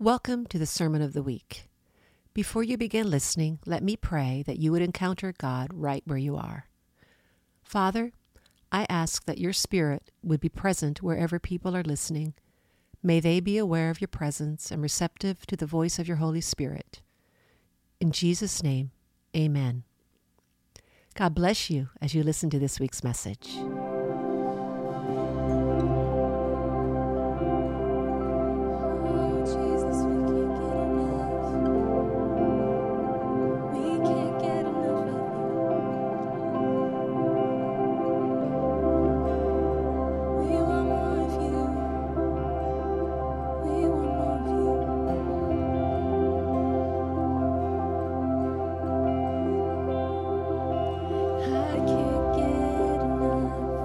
Welcome to the Sermon of the Week. Before you begin listening, let me pray that you would encounter God right where you are. Father, I ask that your Spirit would be present wherever people are listening. May they be aware of your presence and receptive to the voice of your Holy Spirit. In Jesus' name, amen. God bless you as you listen to this week's message. I can't get enough.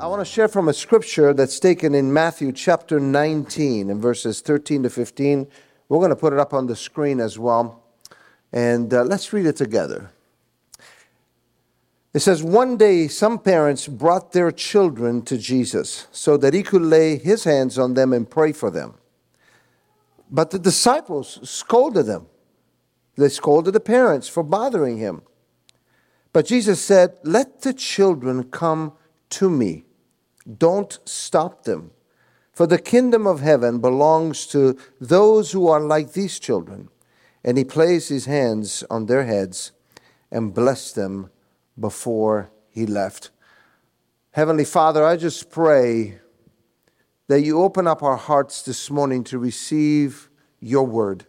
I want to share from a scripture that's taken in Matthew chapter 19 and verses 13 to 15. We're going to put it up on the screen as well. And let's read it together. It says, "One day some parents brought their children to Jesus so that he could lay his hands on them and pray for them. But the disciples scolded them. They scolded the parents for bothering him. But Jesus said, 'Let the children come to me. Don't stop them. For the kingdom of heaven belongs to those who are like these children.' And he placed his hands on their heads and blessed them before he left." Heavenly Father, I just pray that you open up our hearts this morning to receive your word.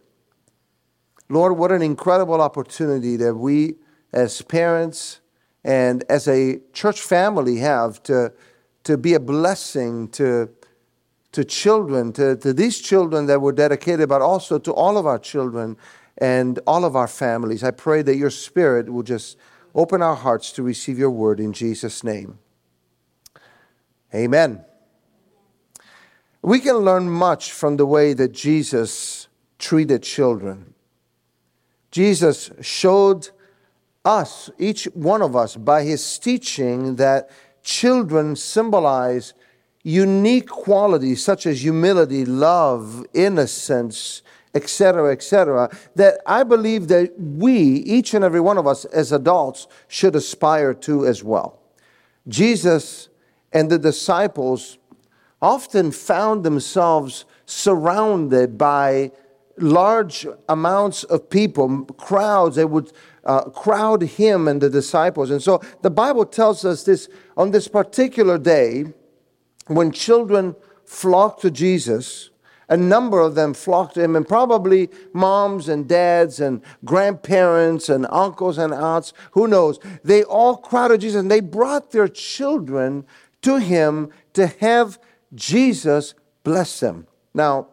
Lord, what an incredible opportunity that we as parents and as a church family have to be a blessing to children, to these children that were dedicated, but also to all of our children and all of our families. I pray that your Spirit will just open our hearts to receive your word in Jesus' name. Amen. We can learn much from the way that Jesus treated children. Jesus showed us, each one of us, by his teaching that children symbolize unique qualities such as humility, love, innocence, etc., that I believe that we, each and every one of us as adults, should aspire to as well. Jesus and the disciples often found themselves surrounded by large amounts of people, crowds that would crowd him and the disciples. And so the Bible tells us this on this particular day, when children flocked to Jesus, a number of them flocked to him, and probably moms and dads and grandparents and uncles and aunts, who knows, they all crowded Jesus and they brought their children to him to have Jesus bless them. Now,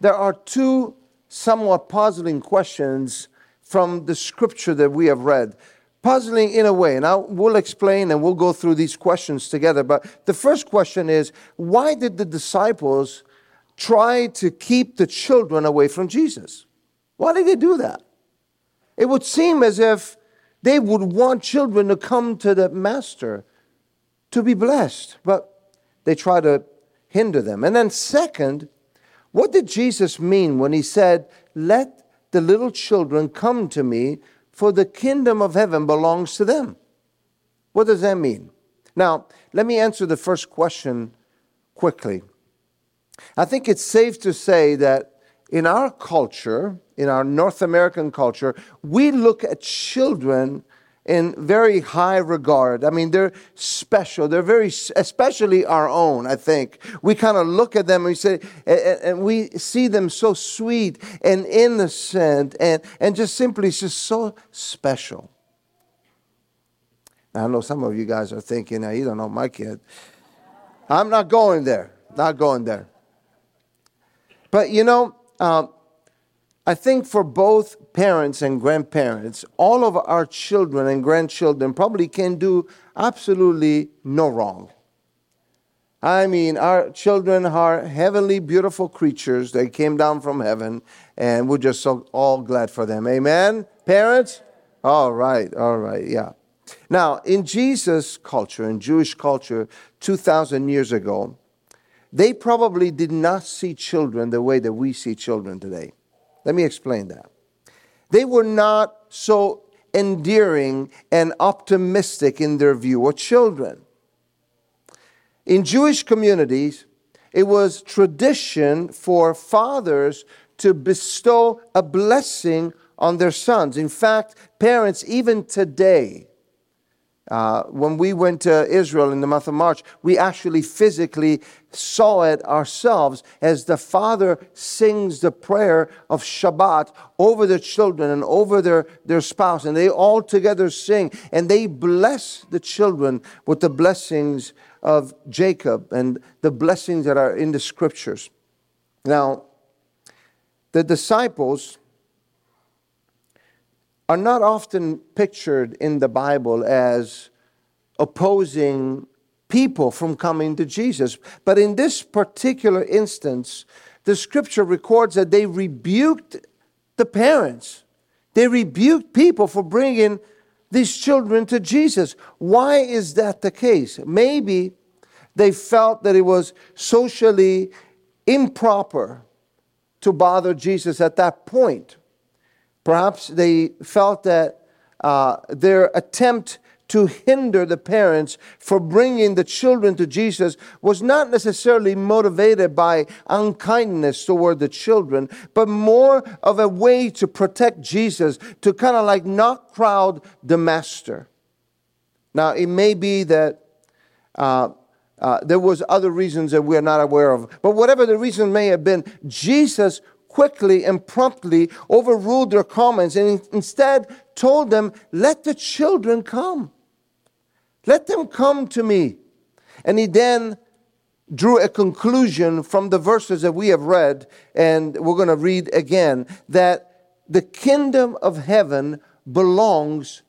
there are two somewhat puzzling questions from the scripture that we have read. Puzzling in a way. Now, we'll explain and we'll go through these questions together. But the first question is, why did the disciples try to keep the children away from Jesus? Why did they do that? It would seem as if they would want children to come to the master to be blessed, but they try to hinder them. And then second, what did Jesus mean when he said, "Let the little children come to me, for the kingdom of heaven belongs to them"? What does that mean? Now, let me answer the first question quickly. I think it's safe to say that in our culture, in our North American culture, we look at children in very high regard. I mean, they're special. They're very, especially our own, I think. We kind of look at them and we say, and we see them so sweet and innocent and just simply, it's just so special. Now, I know some of you guys are thinking, "Now, you don't know my kid." I'm not going there. Not going there. But, you know, I think for both parents and grandparents, all of our children and grandchildren probably can do absolutely no wrong. I mean, our children are heavenly, beautiful creatures that came down from heaven, and we're just so all glad for them. Amen, parents? All right, yeah. Now, in Jesus' culture, in Jewish culture, 2,000 years ago, they probably did not see children the way that we see children today. Let me explain that. They were not so endearing and optimistic in their view of children. In Jewish communities, it was tradition for fathers to bestow a blessing on their sons. In fact, parents, even today, when we went to Israel in the month of March, we actually physically saw it ourselves as the father sings the prayer of Shabbat over the children and over their spouse. And they all together sing and they bless the children with the blessings of Jacob and the blessings that are in the scriptures. Now, the disciples are not often pictured in the Bible as opposing people from coming to Jesus. But in this particular instance, the scripture records that they rebuked the parents. They rebuked people for bringing these children to Jesus. Why is that the case? Maybe they felt that it was socially improper to bother Jesus at that point. Perhaps they felt that their attempt to hinder the parents for bringing the children to Jesus was not necessarily motivated by unkindness toward the children, but more of a way to protect Jesus, to kind of like not crowd the master. Now, it may be that there was other reasons that we are not aware of, but whatever the reason may have been, Jesus quickly and promptly overruled their comments and instead told them, let the children come. Let them come to me. And he then drew a conclusion from the verses that we have read, and we're going to read again, that the kingdom of heaven belongs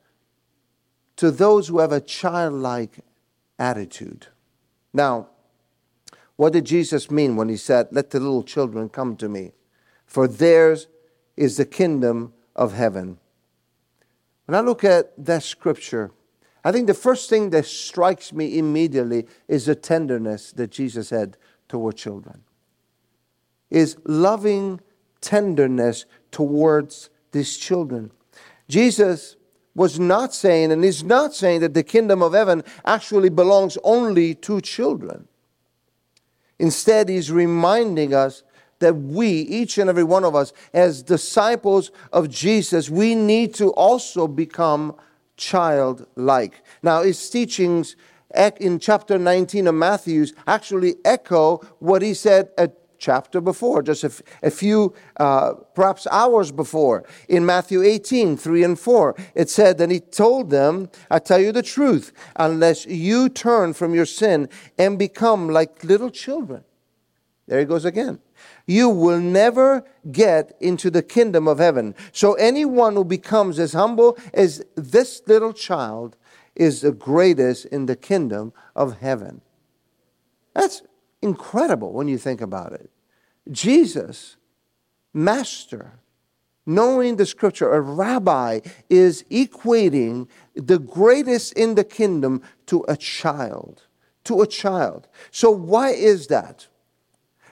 to those who have a childlike attitude. Now, what did Jesus mean when he said, let the little children come to me? For theirs is the kingdom of heaven. When I look at that scripture, I think the first thing that strikes me immediately is the tenderness that Jesus had toward children. Is loving tenderness towards these children. Jesus was not saying, and is not saying, that the kingdom of heaven actually belongs only to children. Instead, he's reminding us that we, each and every one of us, as disciples of Jesus, we need to also become childlike. Now, his teachings in chapter 19 of Matthew actually echo what he said a chapter before, just a few, perhaps hours before. In Matthew 18, 3 and 4, it said, and he told them, I tell you the truth, unless you turn from your sin and become like little children. There he goes again. You will never get into the kingdom of heaven. So anyone who becomes as humble as this little child is the greatest in the kingdom of heaven. That's incredible when you think about it. Jesus, master, knowing the scripture, a rabbi, is equating the greatest in the kingdom to a child. To a child. So why is that?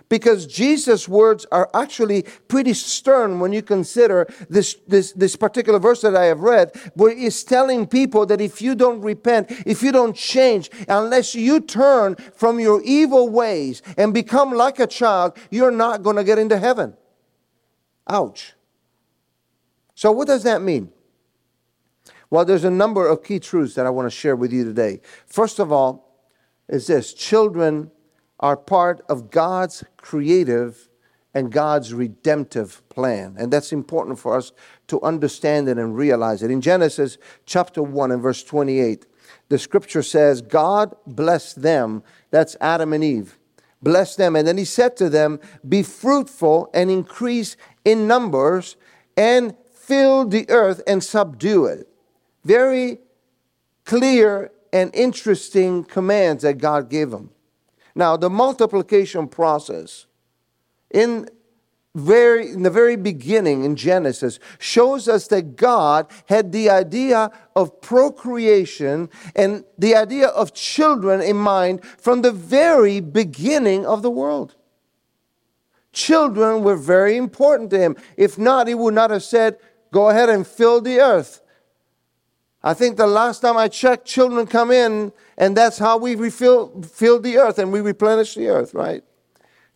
Because Jesus' words are actually pretty stern when you consider this particular verse that I have read, where he's telling people that if you don't repent, if you don't change, unless you turn from your evil ways and become like a child, you're not going to get into heaven. Ouch. So what does that mean? Well, there's a number of key truths that I want to share with you today. First of all, is this: children are part of God's creative and God's redemptive plan. And that's important for us to understand it and realize it. In Genesis chapter 1 and verse 28, the scripture says, God blessed them, that's Adam and Eve, blessed them. And then he said to them, be fruitful and increase in numbers and fill the earth and subdue it. Very clear and interesting commands that God gave them. Now, the multiplication process in the very beginning in Genesis shows us that God had the idea of procreation and the idea of children in mind from the very beginning of the world. Children were very important to him. If not, he would not have said, go ahead and fill the earth. I think the last time I checked, children come in, and that's how we refill the earth and we replenish the earth, right?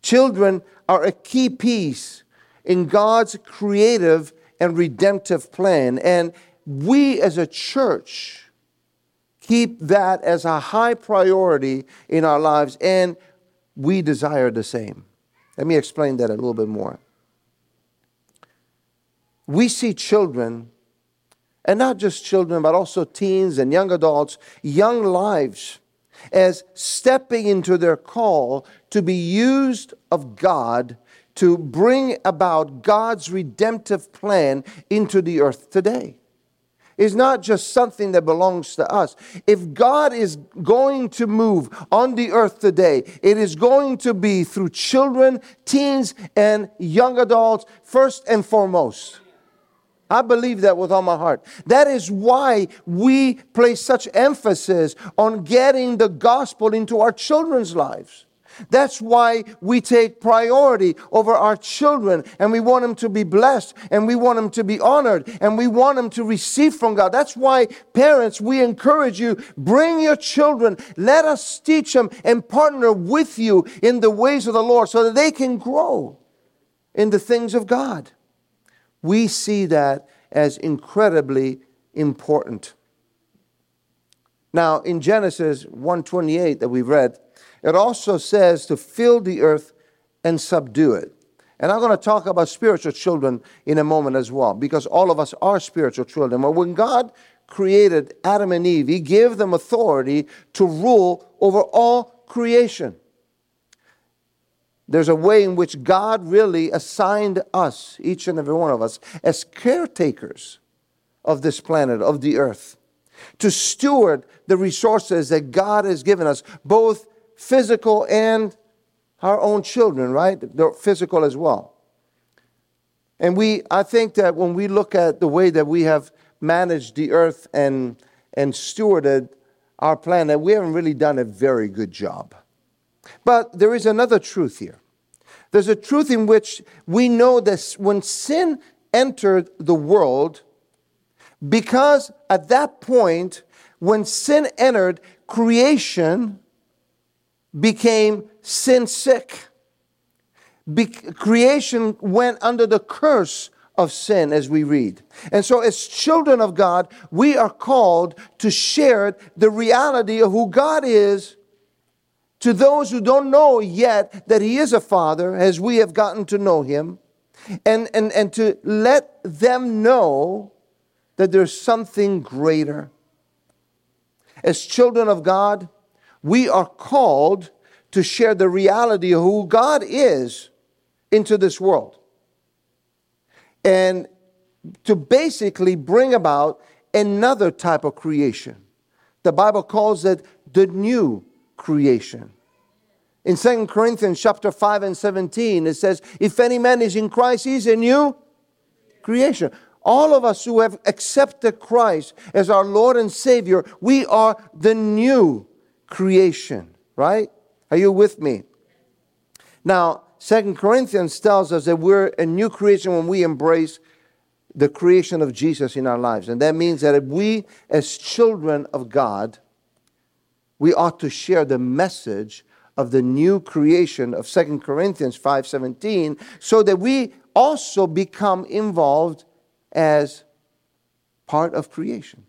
Children are a key piece in God's creative and redemptive plan. And we as a church keep that as a high priority in our lives, and we desire the same. Let me explain that a little bit more. We see children, and not just children, but also teens and young adults, young lives, as stepping into their call to be used of God to bring about God's redemptive plan into the earth today. is not just something that belongs to us. If God is going to move on the earth today, it is going to be through children, teens, and young adults first and foremost. I believe that with all my heart. That is why we place such emphasis on getting the gospel into our children's lives. That's why we take priority over our children, and we want them to be blessed, and we want them to be honored, and we want them to receive from God. That's why, parents, we encourage you, bring your children. Let us teach them and partner with you in the ways of the Lord so that they can grow in the things of God. We see that as incredibly important. Now, in Genesis 1:28 that we've read, it also says to fill the earth and subdue it. And I'm going to talk about spiritual children in a moment as well, because all of us are spiritual children. But when God created Adam and Eve, He gave them authority to rule over all creation. There's a way in which God really assigned us, each and every one of us, as caretakers of this planet, of the earth, to steward the resources that God has given us, both physical and our own children, right? They're physical as well. And I think that when we look at the way that we have managed the earth and stewarded our planet, we haven't really done a very good job. But there is another truth here. There's a truth in which we know that when sin entered the world, because at that point, when sin entered, creation became sin sick. Creation went under the curse of sin, as we read. And so as children of God, we are called to share the reality of who God is to those who don't know yet that He is a Father, as we have gotten to know Him, and to let them know that there's something greater. As children of God, we are called to share the reality of who God is into this world, and to basically bring about another type of creation. The Bible calls it the new creation. In 2 Corinthians chapter 5 and 17, it says, if any man is in Christ, he is a new creation. All of us who have accepted Christ as our Lord and Savior, we are the new creation, right? Are you with me? Now, 2 Corinthians tells us that we're a new creation when we embrace the creation of Jesus in our lives. And that means that if we, as children of God, we ought to share the message of the new creation of 2 Corinthians 5:17, so that we also become involved as part of creation.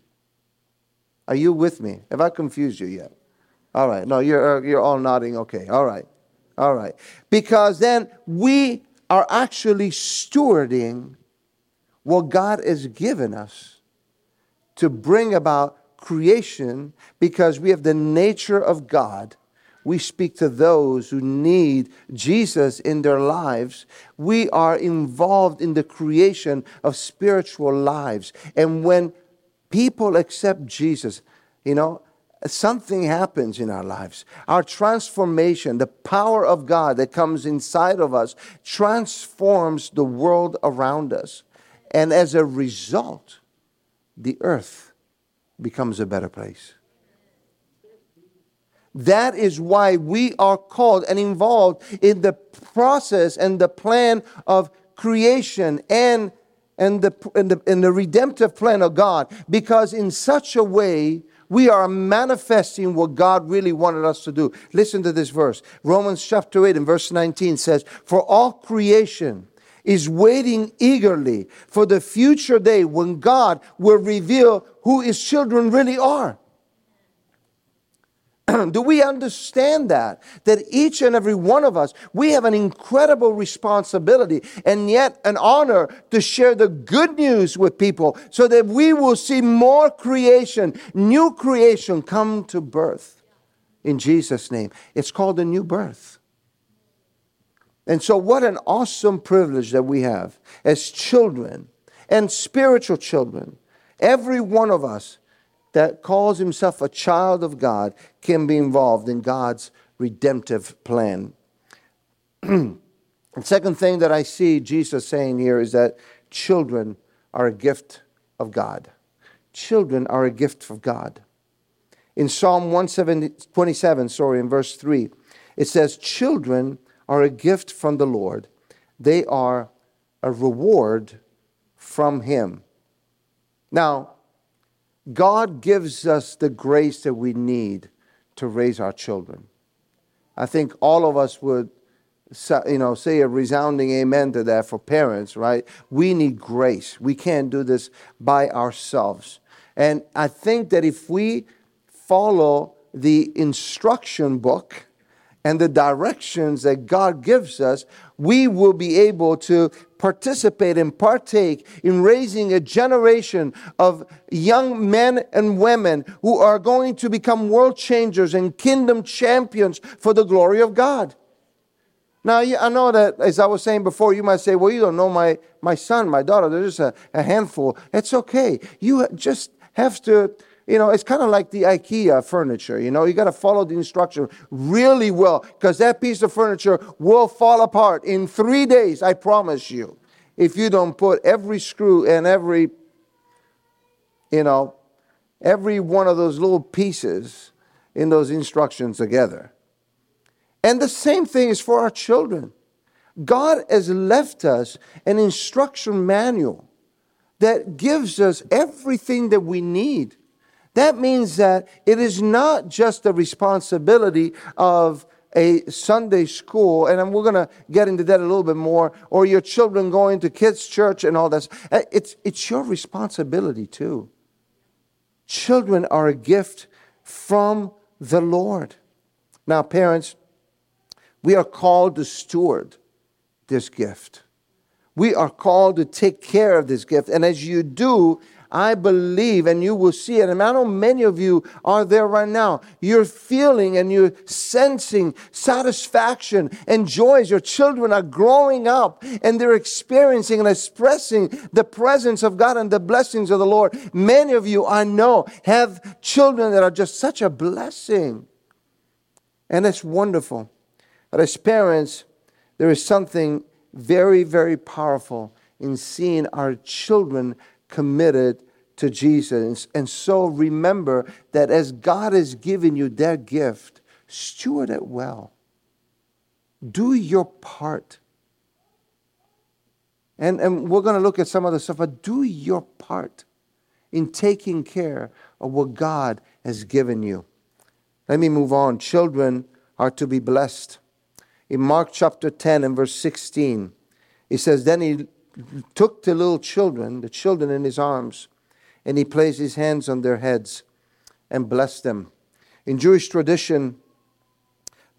Are you with me? Have I confused you yet? All right. No, you're all nodding. Okay. All right. All right. Because then we are actually stewarding what God has given us to bring about creation, because we have the nature of God. We speak to those who need Jesus in their lives. We are involved in the creation of spiritual lives. And when people accept Jesus, something happens in our lives. Our transformation, the power of God that comes inside of us, transforms the world around us. And as a result, the earth becomes a better place. That is why we are called and involved in the process and the plan of creation and the redemptive plan of God. Because in such a way, we are manifesting what God really wanted us to do. Listen to this verse. Romans chapter 8 and verse 19 says, for all creation is waiting eagerly for the future day when God will reveal who His children really are. Do we understand that? That each and every one of us, we have an incredible responsibility and yet an honor to share the good news with people so that we will see more creation, new creation come to birth in Jesus' name. It's called a new birth. And so what an awesome privilege that we have as children and spiritual children Every one of us that calls himself a child of God can be involved in God's redemptive plan. The second thing that I see Jesus saying here is that children are a gift of God. Children are a gift of God. In Psalm 127, in verse 3, it says, "Children are a gift from the Lord. They are a reward from Him." Now, God gives us the grace that we need to raise our children. I think all of us would say a resounding amen to that for parents, right? We need grace. We can't do this by ourselves. And I think that if we follow the instruction book and the directions that God gives us, we will be able to participate and partake in raising a generation of young men and women who are going to become world changers and kingdom champions for the glory of God. Now, I know that, as I was saying before, you might say, well, you don't know my son, my daughter. They're just a handful. It's okay. You just have to, it's kind of like the IKEA furniture. You got to follow the instruction really well, because that piece of furniture will fall apart in 3 days, I promise you, if you don't put every screw and every one of those little pieces in those instructions together. And the same thing is for our children. God has left us an instruction manual that gives us everything that we need. That means that it is not just the responsibility of a Sunday school, and we're going to get into that a little bit more, or your children going to kids' church and all that. It's your responsibility too. Children are a gift from the Lord. Now, parents, we are called to steward this gift. We are called to take care of this gift. And as you do, I believe, and you will see it, and I know many of you are there right now. You're feeling and you're sensing satisfaction and joys. Your children are growing up and they're experiencing and expressing the presence of God and the blessings of the Lord. Many of you, I know, have children that are just such a blessing. And it's wonderful. But as parents, there is something very, very powerful in seeing our children committed to Jesus. And so remember that as God has given you that gift, steward it well. Do your part. And we're going to look at some of the stuff, but do your part in taking care of what God has given you. Let me move on. Children are to be blessed. In Mark chapter 10 and verse 16, it says, "Then he took the children in his arms, and he placed his hands on their heads and blessed them." In Jewish tradition,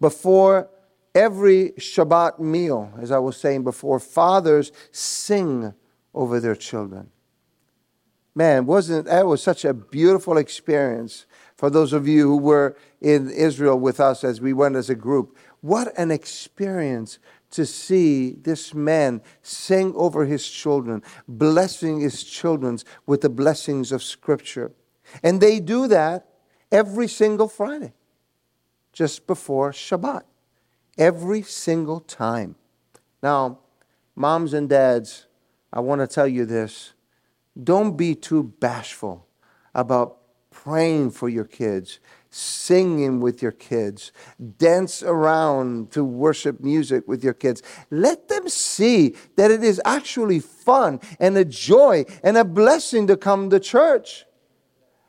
before every Shabbat meal, as I was saying before, fathers sing over their children. Man, that was such a beautiful experience for those of you who were in Israel with us as we went as a group. What an experience to see this man sing over his children, blessing his children with the blessings of Scripture. And they do that every single Friday, just before Shabbat, every single time. Now, moms and dads, I want to tell you this. Don't be too bashful about praying for your kids, singing with your kids, dance around to worship music with your kids. Let them see that it is actually fun and a joy and a blessing to come to church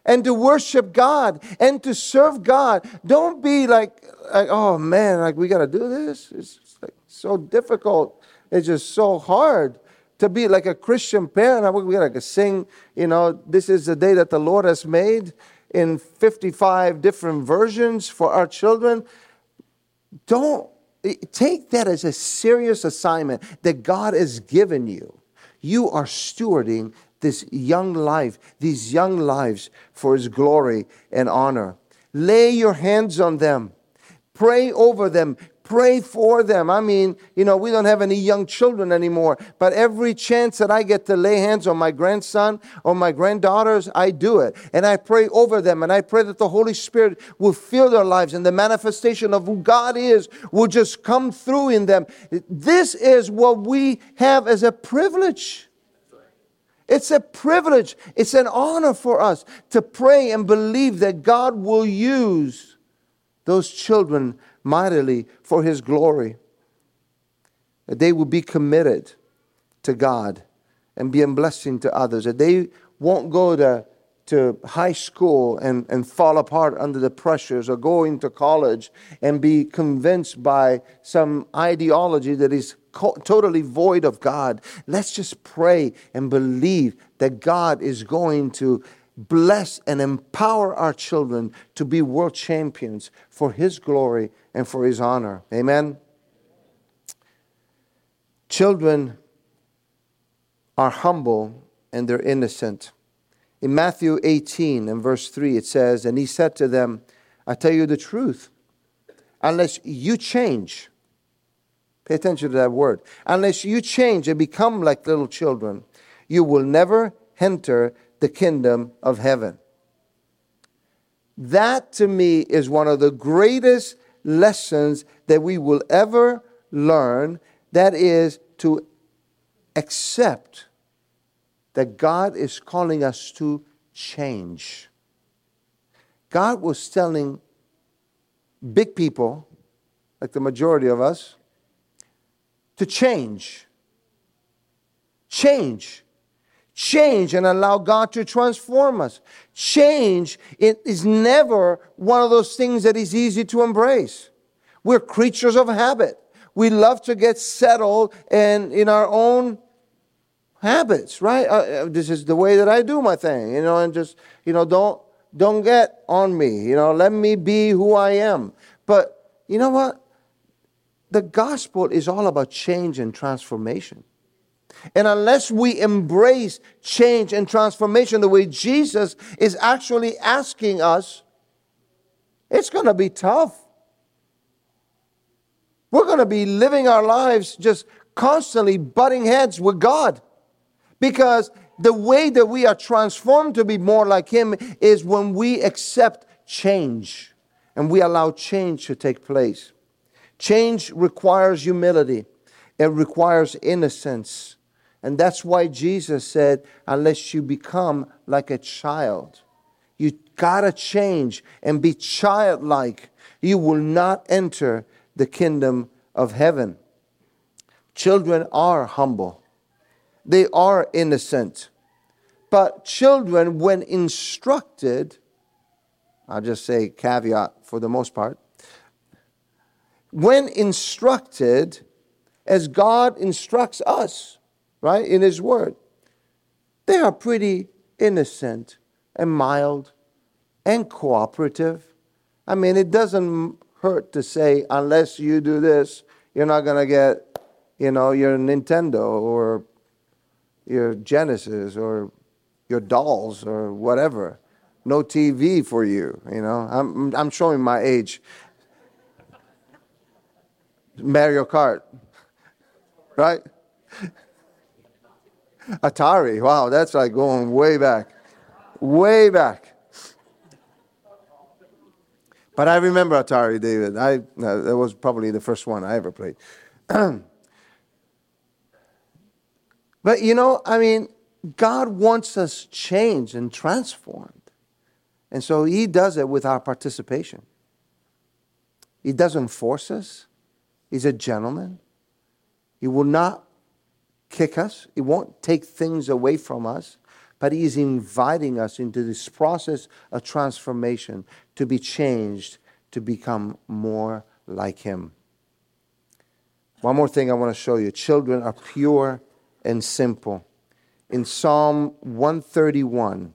and to worship God and to serve God. Don't be like oh man, like we got to do this. It's like so difficult. It's just so hard. To be like a Christian parent, we got to sing, this is the day that the Lord has made in 55 different versions for our children. Don't take that as a serious assignment that God has given you. You are stewarding these young lives for His glory and honor. Lay your hands on them. Pray over them. Pray for them. I mean, we don't have any young children anymore, but every chance that I get to lay hands on my grandson or my granddaughters, I do it. And I pray over them, and I pray that the Holy Spirit will fill their lives, and the manifestation of who God is will just come through in them. This is what we have as a privilege. It's a privilege. It's an honor for us to pray and believe that God will use those children mightily for His glory, that they will be committed to God and be a blessing to others, that they won't go to high school and fall apart under the pressures, or go into college and be convinced by some ideology that is totally void of God. Let's just pray and believe that God is going to bless and empower our children to be world champions for His glory and for His honor. Amen? Children are humble and they're innocent. In Matthew 18 and verse 3 it says, "And He said to them, I tell you the truth, unless you change," pay attention to that word, "unless you change and become like little children, you will never enter the kingdom of heaven." That to me is one of the greatest lessons that we will ever learn. That is to accept that God is calling us to change. God was telling big people, like the majority of us, to change. Change. Change and allow God to transform us. Change is never one of those things that is easy to embrace. We're creatures of habit. We love to get settled and in our own habits, right? This is the way that I do my thing, and just, don't get on me. Let me be who I am. But you know what? The gospel is all about change and transformation. And unless we embrace change and transformation the way Jesus is actually asking us, it's going to be tough. We're going to be living our lives just constantly butting heads with God, because the way that we are transformed to be more like Him is when we accept change and we allow change to take place. Change requires humility. It requires innocence. And that's why Jesus said, unless you become like a child, you gotta change and be childlike, you will not enter the kingdom of heaven. Children are humble. They are innocent. But children, when instructed, I'll just say caveat for the most part, when instructed as God instructs us, right, in His Word, they are pretty innocent and mild and cooperative. I mean, it doesn't hurt to say, unless you do this, you're not going to get, your Nintendo or your Genesis or your dolls or whatever. No TV for you, I'm showing my age. Mario Kart, right? Atari, wow, that's like going way back. Way back. But I remember Atari, David. That was probably the first one I ever played. But God wants us changed and transformed. And so He does it with our participation. He doesn't force us. He's a gentleman. He will not kick us. He won't take things away from us. But He is inviting us into this process of transformation, to be changed, to become more like Him. One more thing I want to show you. Children are pure and simple. In Psalm 131,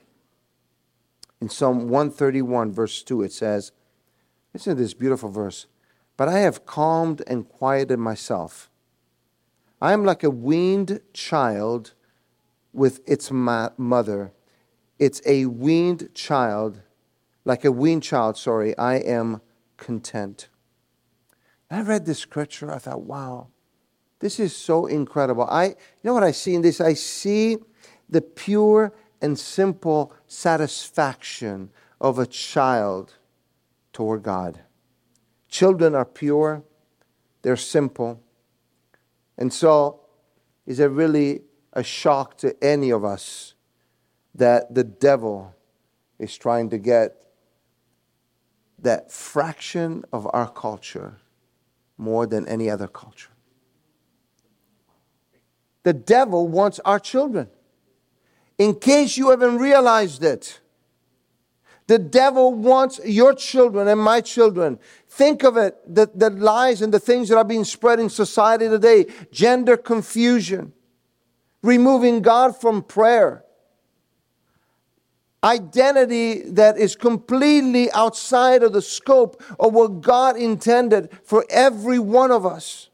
verse 2, it says, listen to this beautiful verse, "But I have calmed and quieted myself. I am like a weaned child with its mother. It's a weaned child. Like a weaned child, I am content." I read this scripture, I thought, wow, this is so incredible. You know what I see in this? I see the pure and simple satisfaction of a child toward God. Children are pure, they're simple. And so, is it really a shock to any of us that the devil is trying to get that fraction of our culture more than any other culture? The devil wants our children. In case you haven't realized it, the devil wants your children and my children. Think of it, the lies and the things that are being spread in society today. Gender confusion. Removing God from prayer. Identity that is completely outside of the scope of what God intended for every one of us.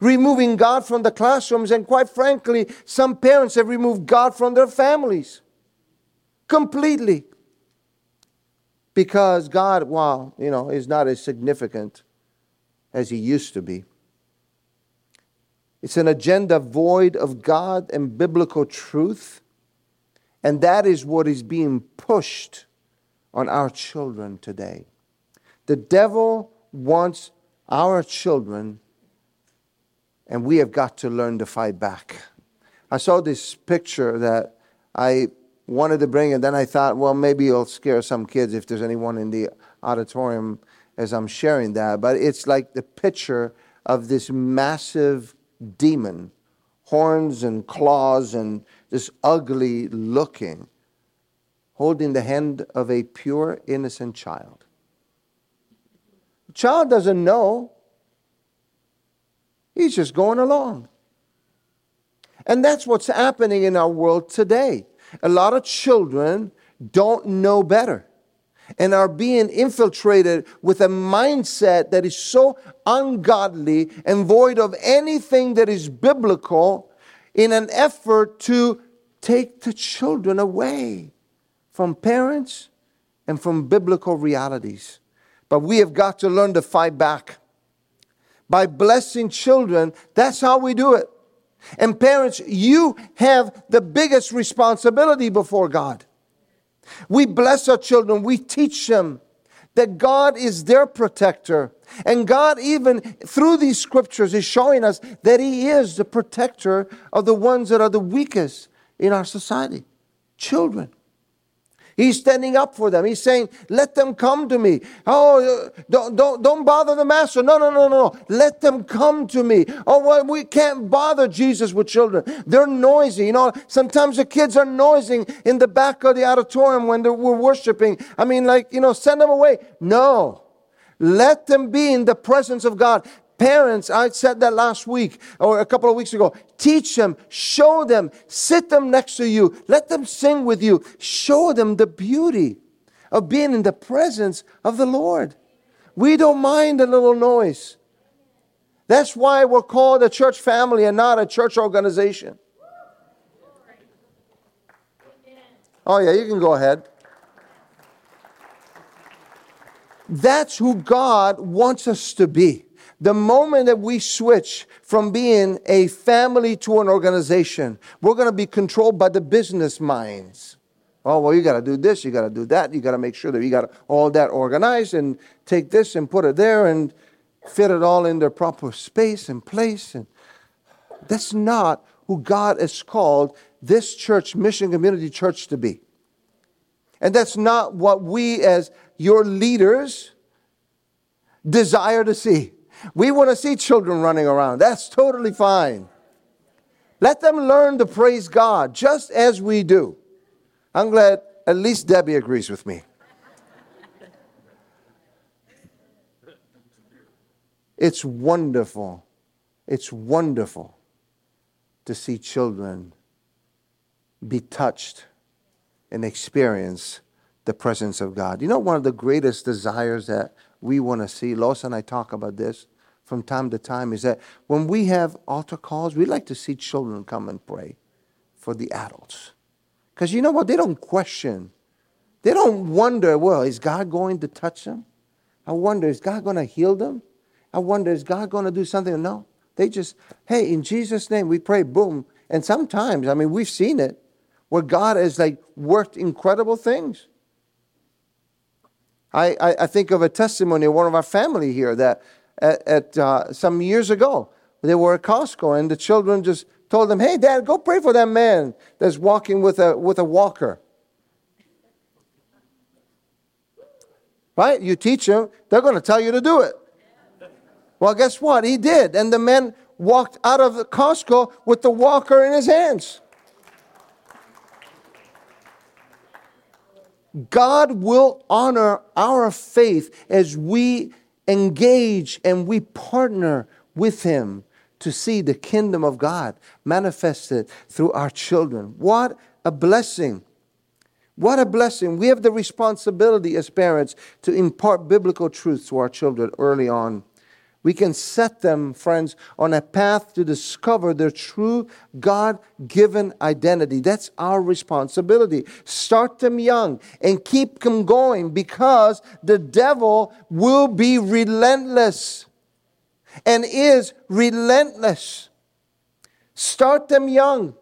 Removing God from the classrooms. And quite frankly, some parents have removed God from their families. Completely. Because God, wow, is not as significant as He used to be. It's an agenda void of God and biblical truth. And that is what is being pushed on our children today. The devil wants our children, and we have got to learn to fight back. I saw this picture that I wanted to bring, and then I thought, well, maybe it'll scare some kids if there's anyone in the auditorium as I'm sharing that. But it's like the picture of this massive demon, horns and claws and this ugly looking, holding the hand of a pure, innocent child. The child doesn't know. He's just going along. And that's what's happening in our world today. A lot of children don't know better and are being infiltrated with a mindset that is so ungodly and void of anything that is biblical in an effort to take the children away from parents and from biblical realities. But we have got to learn to fight back. By blessing children, that's how we do it. And parents, you have the biggest responsibility before God. We bless our children. We teach them that God is their protector. And God, even through these scriptures, is showing us that He is the protector of the ones that are the weakest in our society. Children. He's standing up for them. He's saying, let them come to me. Oh, don't bother the master. No. Let them come to me. Oh, well, we can't bother Jesus with children. They're noisy. Sometimes the kids are noisy in the back of the auditorium when we're worshiping. Send them away. No. Let them be in the presence of God. Parents, I said that last week or a couple of weeks ago, teach them, show them, sit them next to you, let them sing with you, show them the beauty of being in the presence of the Lord. We don't mind a little noise. That's why we're called a church family and not a church organization. Oh yeah, you can go ahead. That's who God wants us to be. The moment that we switch from being a family to an organization, we're going to be controlled by the business minds. Oh, well, you got to do this, you got to do that, you got to make sure that you got all that organized and take this and put it there and fit it all in their proper space and place. And that's not who God has called this church, Mission Community Church, to be. And that's not what we as your leaders desire to see. We want to see children running around. That's totally fine. Let them learn to praise God just as we do. I'm glad at least Debbie agrees with me. It's wonderful. It's wonderful to see children be touched and experience the presence of God. You know, one of the greatest desires that we want to see, Los and I talk about this from time to time, is that when we have altar calls, we like to see children come and pray for the adults. Because you know what? They don't question. They don't wonder, well, is God going to touch them? I wonder, is God going to heal them? I wonder, is God going to do something? No. They just, hey, in Jesus' name we pray, boom. And sometimes, I mean, we've seen it, where God has like worked incredible things. I think of a testimony of one of our family here that at some years ago, they were at Costco and the children just told them, hey, Dad, go pray for that man that's walking with a walker. Right? You teach them, they're going to tell you to do it. Well, guess what? He did. And the man walked out of Costco with the walker in his hands. God will honor our faith as we engage and we partner with Him to see the kingdom of God manifested through our children. What a blessing. What a blessing. We have the responsibility as parents to impart biblical truth to our children early on. We can set them, friends, on a path to discover their true God-given identity. That's our responsibility. Start them young and keep them going, because the devil will be relentless and is relentless. Start them young.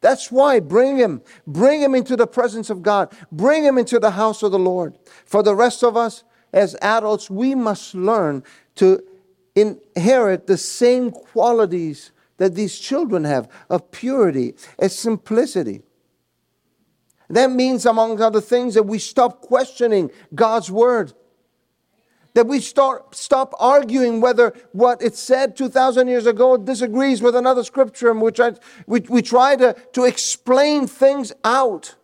That's why bring him into the presence of God. Bring him into the house of the Lord. For the rest of us as adults, we must learn to inherit the same qualities that these children have, of purity and simplicity. That means, among other things, that we stop questioning God's word. That we stop arguing whether what it said 2,000 years ago disagrees with another scripture, in which we try to explain things out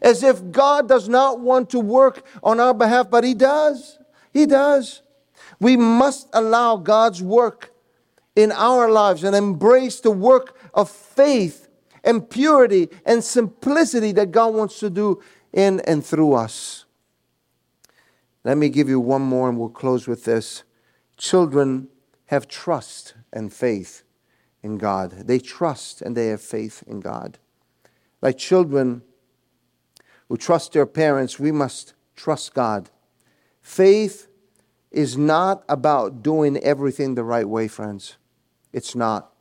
as if God does not want to work on our behalf, but He does. He does. We must allow God's work in our lives and embrace the work of faith and purity and simplicity that God wants to do in and through us. Let me give you one more and we'll close with this. Children have trust and faith in God. They trust and they have faith in God. Like children who trust their parents, we must trust God. Faith is not about doing everything the right way, friends. It's not.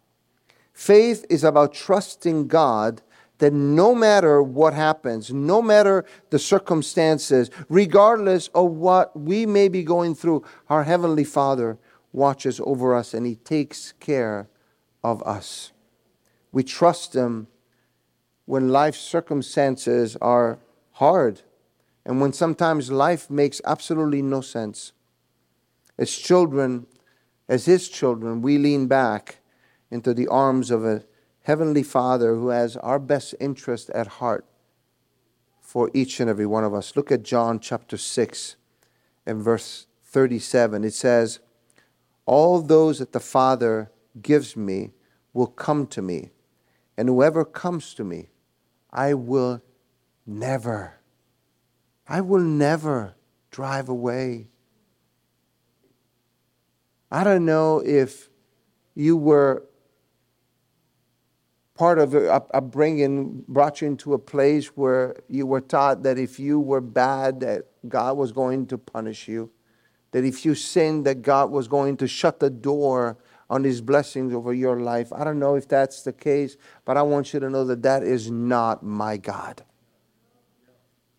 Faith is about trusting God that no matter what happens, no matter the circumstances, regardless of what we may be going through, our Heavenly Father watches over us and He takes care of us. We trust Him when life's circumstances are hard and when sometimes life makes absolutely no sense. As children, as His children, we lean back into the arms of a Heavenly Father who has our best interest at heart for each and every one of us. Look at John chapter 6 and verse 37. It says, "All those that the Father gives me will come to me, and whoever comes to me, I will never drive away." I don't know if you were part of an upbringing brought you into a place where you were taught that if you were bad, that God was going to punish you. That if you sinned, that God was going to shut the door on His blessings over your life. I don't know if that's the case, but I want you to know that that is not my God.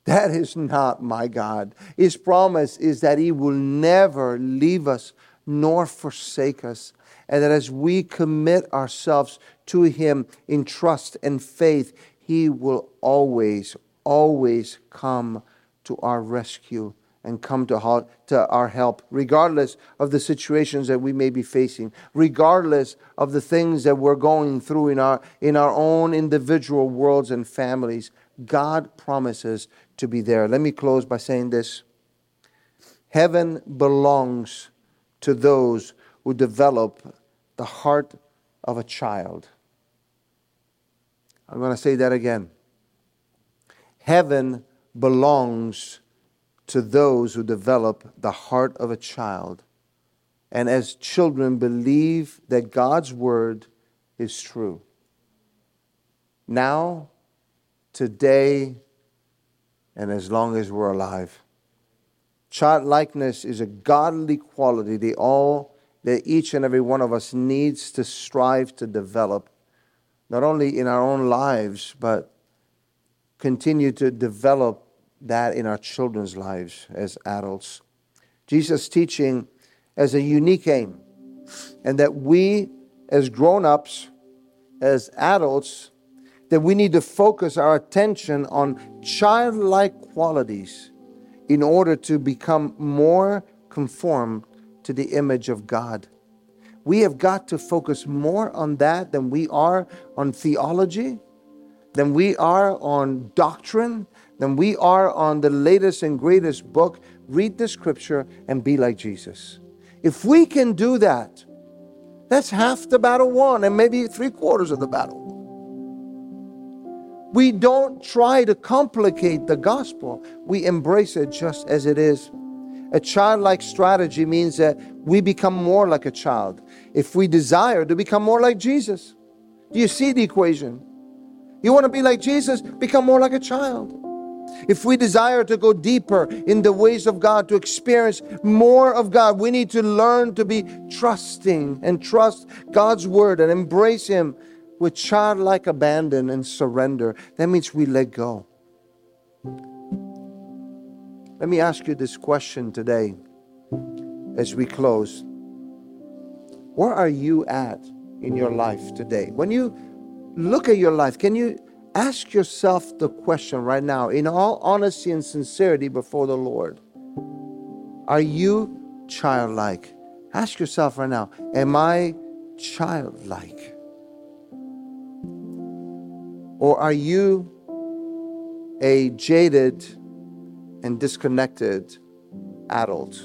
That is not my God. His promise is that He will never leave us nor forsake us, and that as we commit ourselves to Him in trust and faith, He will always, always come to our rescue and come to our help, regardless of the situations that we may be facing, regardless of the things that we're going through in our own individual worlds and families. God promises to be there. Let me close by saying this. Heaven belongs to those who develop the heart of a child. I'm going to say that again. Heaven belongs to those who develop the heart of a child, and as children believe that God's word is true. Now, today, and as long as we're alive. Childlikeness is a godly quality that each and every one of us needs to strive to develop, not only in our own lives, but continue to develop that in our children's lives as adults. Jesus' teaching as a unique aim, and that we as grown-ups, as adults, that we need to focus our attention on childlike qualities in order to become more conformed to the image of God. We have got to focus more on that than we are on theology, than we are on doctrine, than we are on the latest and greatest book. Read the scripture and be like Jesus. If we can do that, that's half the battle won, and maybe 3/4 of the battle. We don't try to complicate the gospel. We embrace it just as it is. A childlike strategy means that we become more like a child if we desire to become more like Jesus. Do you see the equation? You want to be like Jesus? Become more like a child. If we desire to go deeper in the ways of God, to experience more of God, we need to learn to be trusting and trust God's word and embrace Him with childlike abandon and surrender. That means we let go. Let me ask you this question today as we close. Where are you at in your life today? When you look at your life, can you ask yourself the question right now, in all honesty and sincerity before the Lord? Are you childlike? Ask yourself right now, am I childlike? Or are you a jaded and disconnected adult?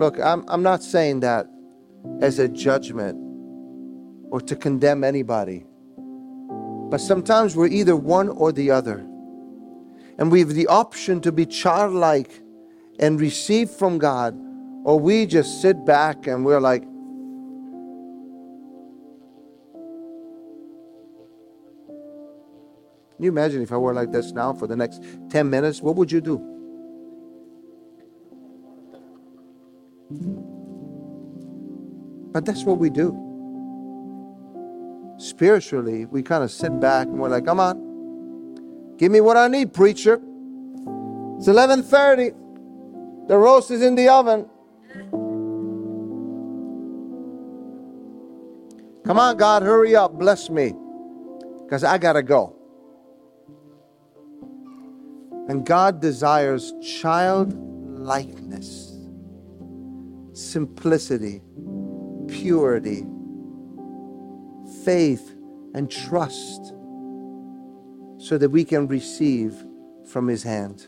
Look, I'm not saying that as a judgment or to condemn anybody, but sometimes we're either one or the other, and we have the option to be childlike and receive from God, or we just sit back and we're like, can you imagine if I were like this now for the next 10 minutes? What would you do? But that's what we do. Spiritually, we kind of sit back and we're like, come on, give me what I need, preacher. It's 11:30. The roast is in the oven. Come on, God, hurry up. Bless me, because I got to go. And God desires childlikeness, simplicity, purity, faith, and trust, so that we can receive from His hand.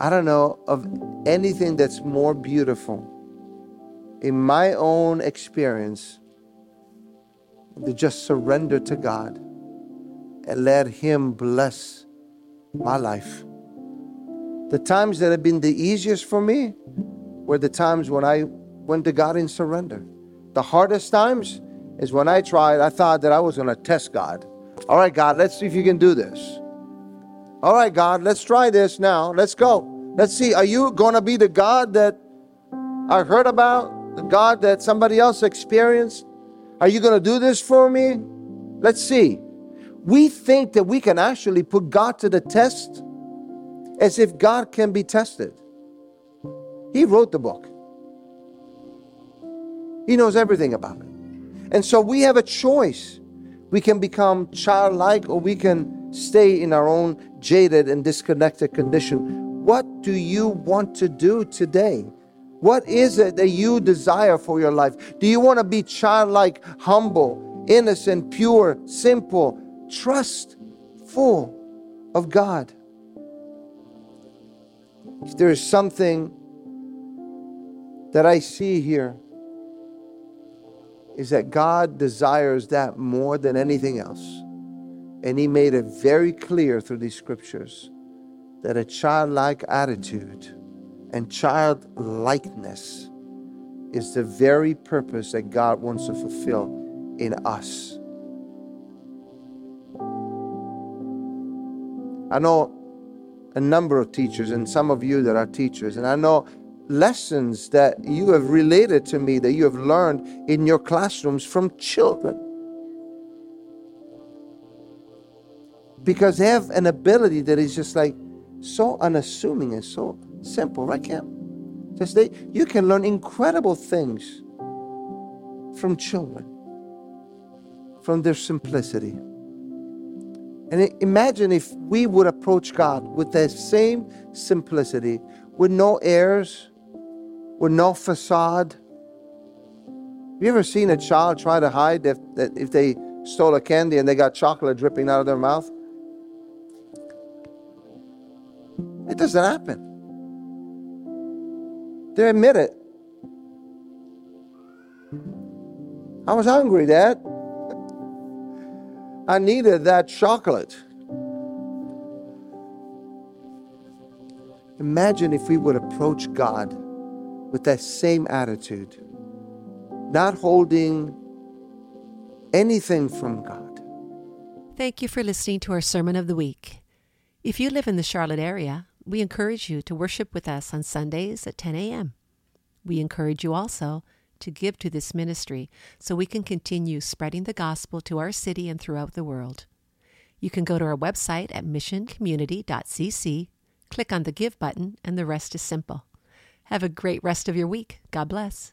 I don't know of anything that's more beautiful in my own experience than just surrender to God and let Him bless my life. The times that have been the easiest for me were the times when I went to God in surrender. The hardest times is when I thought that I was going to test God. All right, God, let's see if you can do this. All right, God, let's try this now. Let's go. Let's see. Are you going to be the God that I heard about? The God that somebody else experienced? Are you going to do this for me? Let's see. We think that we can actually put God to the test as if God can be tested. He wrote the book. He knows everything about it. And so we have a choice. We can become childlike, or we can stay in our own jaded and disconnected condition. What do you want to do today? What is it that you desire for your life? Do you want to be childlike, humble, innocent, pure, simple, trustful of God? If there is something that I see here, is that God desires that more than anything else. And He made it very clear through these scriptures that a childlike attitude and childlikeness is the very purpose that God wants to fulfill in us. I know a number of teachers, and some of you that are teachers, and I know lessons that you have related to me, that you have learned in your classrooms from children, because they have an ability that is just like so unassuming and so simple, right, Cam? Just you can learn incredible things from children, from their simplicity. And imagine if we would approach God with that same simplicity, with no airs, with no facade. Have you ever seen a child try to hide if they stole a candy and they got chocolate dripping out of their mouth? It doesn't happen. They admit it. I was hungry, Dad. I needed that chocolate. Imagine if we would approach God with that same attitude, not holding anything from God. Thank you for listening to our Sermon of the Week. If you live in the Charlotte area, we encourage you to worship with us on Sundays at 10 a.m. We encourage you also to give to this ministry so we can continue spreading the gospel to our city and throughout the world. You can go to our website at missioncommunity.cc. Click on the Give button, and the rest is simple. Have a great rest of your week. God bless.